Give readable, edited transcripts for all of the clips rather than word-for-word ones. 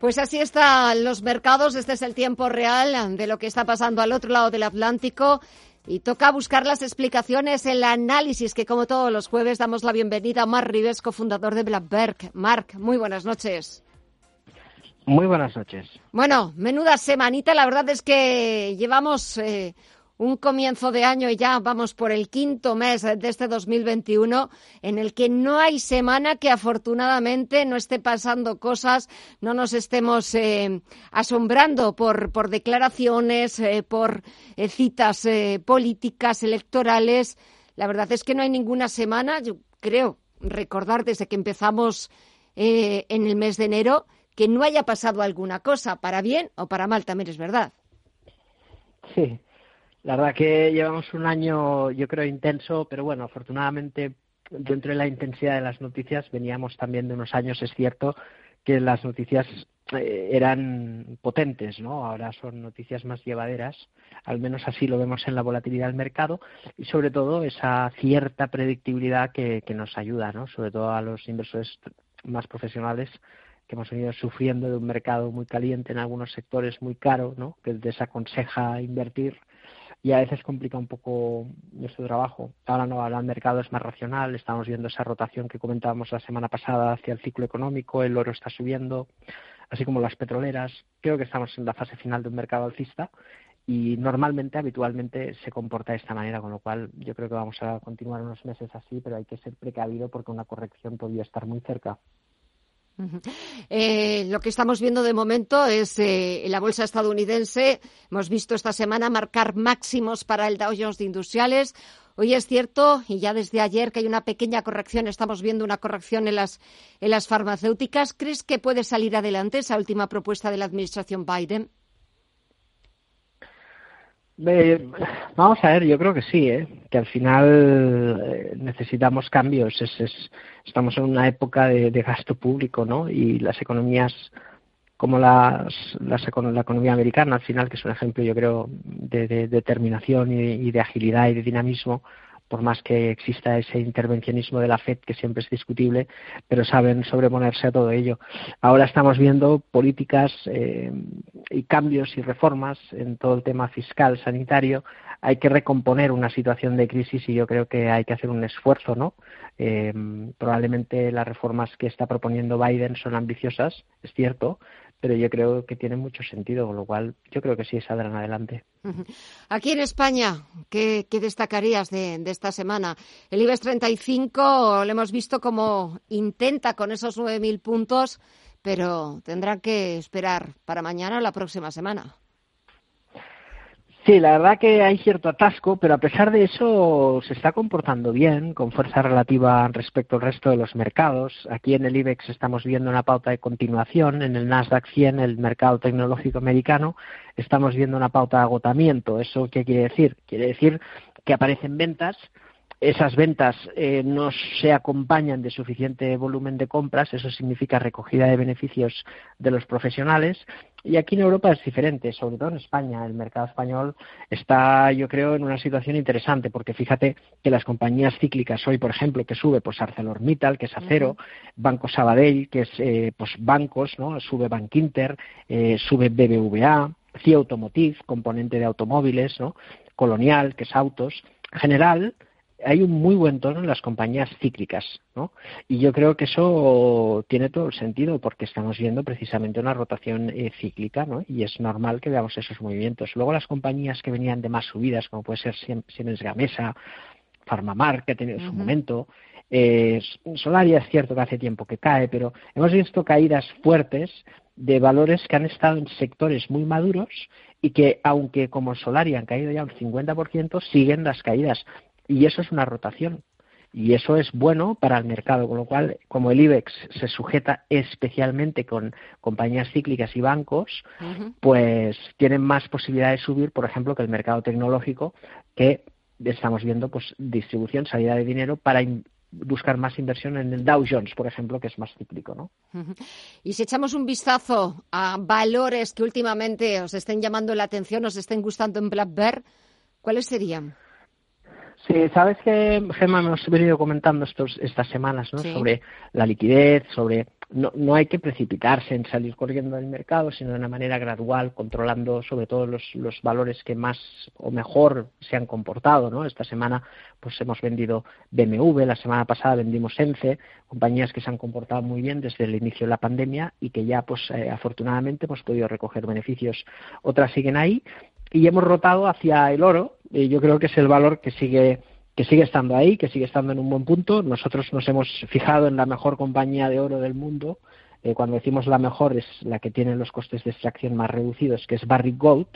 Pues así están los mercados, este es el tiempo real de lo que está pasando al otro lado del Atlántico y toca buscar las explicaciones en el análisis que, como todos los jueves, damos la bienvenida a Marc Ribesco, fundador de Black Bear. Marc, muy buenas noches. Muy buenas noches. Bueno, menuda semanita, la verdad es que llevamos un comienzo de año y ya vamos por el quinto mes de este 2021 en el que no hay semana que afortunadamente no esté pasando cosas, no nos estemos asombrando por declaraciones, por citas políticas, electorales. La verdad es que no hay ninguna semana, yo creo recordar desde que empezamos en el mes de enero, que no haya pasado alguna cosa, para bien o para mal, también es verdad. Sí. La verdad que llevamos un año, yo creo, intenso, pero bueno, afortunadamente, dentro de la intensidad de las noticias, veníamos también de unos años, es cierto, que las noticias eran potentes, ¿no? Ahora son noticias más llevaderas, al menos así lo vemos en la volatilidad del mercado y sobre todo esa cierta predictibilidad que nos ayuda, ¿no? Sobre todo a los inversores más profesionales, que hemos venido sufriendo de un mercado muy caliente en algunos sectores, muy caro, ¿no? Que desaconseja invertir. Y a veces complica un poco nuestro trabajo. Ahora no, ahora el mercado es más racional, estamos viendo esa rotación que comentábamos la semana pasada hacia el ciclo económico, el oro está subiendo, así como las petroleras. Creo que estamos en la fase final de un mercado alcista y normalmente, habitualmente, se comporta de esta manera, con lo cual yo creo que vamos a continuar unos meses así, pero hay que ser precavido porque una corrección podría estar muy cerca. Lo que estamos viendo de momento es la bolsa estadounidense. Hemos visto esta semana marcar máximos para el Dow Jones de industriales. Hoy es cierto, y ya desde ayer, que hay una pequeña corrección. Estamos viendo una corrección en las farmacéuticas. ¿Crees que puede salir adelante esa última propuesta de la administración Biden? Vamos a ver, yo creo que sí, que al final necesitamos cambios. Estamos en una época de gasto público, ¿no? Y las economías, como la economía americana, al final, que es un ejemplo, yo creo, de determinación y de agilidad y de dinamismo, por más que exista ese intervencionismo de la FED, que siempre es discutible, pero saben sobreponerse a todo ello. Ahora estamos viendo políticas y cambios y reformas en todo el tema fiscal, sanitario. Hay que recomponer una situación de crisis y yo creo que hay que hacer un esfuerzo, ¿no? Probablemente las reformas que está proponiendo Biden son ambiciosas, es cierto, pero yo creo que tiene mucho sentido, con lo cual yo creo que sí saldrán adelante. Aquí en España, ¿qué destacarías de esta semana? El IBEX 35 lo hemos visto como intenta con esos 9.000 puntos, pero tendrá que esperar para mañana o la próxima semana. Sí, la verdad que hay cierto atasco, pero a pesar de eso se está comportando bien, con fuerza relativa respecto al resto de los mercados. Aquí en el IBEX estamos viendo una pauta de continuación, en el Nasdaq 100, el mercado tecnológico americano, estamos viendo una pauta de agotamiento. ¿Eso qué quiere decir? Quiere decir que aparecen ventas. Esas ventas no se acompañan de suficiente volumen de compras, eso significa recogida de beneficios de los profesionales. Y aquí en Europa es diferente, sobre todo en España. El mercado español está, yo creo, en una situación interesante, porque fíjate que las compañías cíclicas hoy, por ejemplo, que sube, pues ArcelorMittal, que es acero, Banco Sabadell, que es pues bancos, ¿no? Sube Bankinter, sube BBVA, CIE Automotive, componente de automóviles, ¿no? Colonial, que es autos, general. Hay un muy buen tono en las compañías cíclicas, ¿no? Y yo creo que eso tiene todo el sentido porque estamos viendo precisamente una rotación cíclica, ¿no? Y es normal que veamos esos movimientos. Luego las compañías que venían de más subidas, como puede ser Siemens Gamesa, Farmamar, que ha tenido su momento. Solaria es cierto que hace tiempo que cae, pero hemos visto caídas fuertes de valores que han estado en sectores muy maduros y que, aunque como Solaria han caído ya un 50%, siguen las caídas. Y eso es una rotación. y eso es bueno para el mercado, con lo cual, como el IBEX se sujeta especialmente con compañías cíclicas y bancos, pues tienen más posibilidad de subir, por ejemplo, que el mercado tecnológico, que estamos viendo pues distribución, salida de dinero para buscar más inversión en el Dow Jones, por ejemplo, que es más cíclico, ¿no? Y si echamos un vistazo a valores que últimamente os estén llamando la atención, os estén gustando en Black Bear, ¿cuáles serían? Sí, sabes que, Gemma, hemos venido comentando estas semanas, ¿no? Sí. Sobre la liquidez, sobre no hay que precipitarse en salir corriendo del mercado, sino de una manera gradual, controlando sobre todo los valores que más o mejor se han comportado, ¿no? Esta semana pues hemos vendido BMW, la semana pasada vendimos ENCE, compañías que se han comportado muy bien desde el inicio de la pandemia y que ya pues afortunadamente hemos podido recoger beneficios. Otras siguen ahí y hemos rotado hacia el oro. Yo creo que es el valor que sigue estando ahí, que sigue estando en un buen punto. Nosotros nos hemos fijado en la mejor compañía de oro del mundo. Cuando decimos la mejor, es la que tiene los costes de extracción más reducidos, que es Barrick Gold,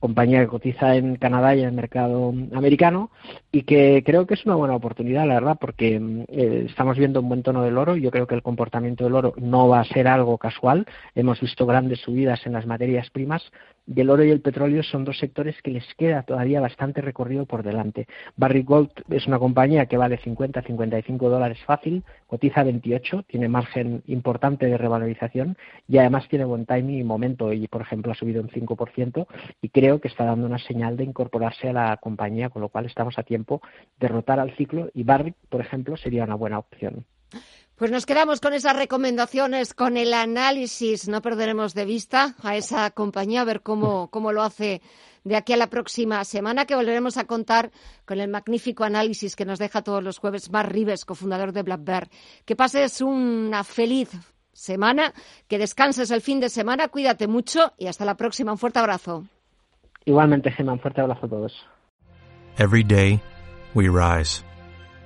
compañía que cotiza en Canadá y en el mercado americano, y que creo que es una buena oportunidad, la verdad, porque estamos viendo un buen tono del oro. Yo creo que el comportamiento del oro no va a ser algo casual. Hemos visto grandes subidas en las materias primas, y el oro y el petróleo son dos sectores que les queda todavía bastante recorrido por delante. Barrick Gold es una compañía que vale $50-55 fácil, cotiza 28, tiene margen importante de revalorización y además tiene buen timing y momento, y por ejemplo ha subido un 5% y creo que está dando una señal de incorporarse a la compañía, con lo cual estamos a tiempo de rotar al ciclo, y Barrick, por ejemplo, sería una buena opción. Pues nos quedamos con esas recomendaciones, con el análisis, no perderemos de vista a esa compañía, a ver cómo lo hace de aquí a la próxima semana, que volveremos a contar con el magnífico análisis que nos deja todos los jueves Marc Ribesco, cofundador de Black Bear. Que pases una feliz semana, que descanses el fin de semana, cuídate mucho y hasta la próxima. Un fuerte abrazo. Igualmente, Gemma, un fuerte abrazo a todos. Every day we rise,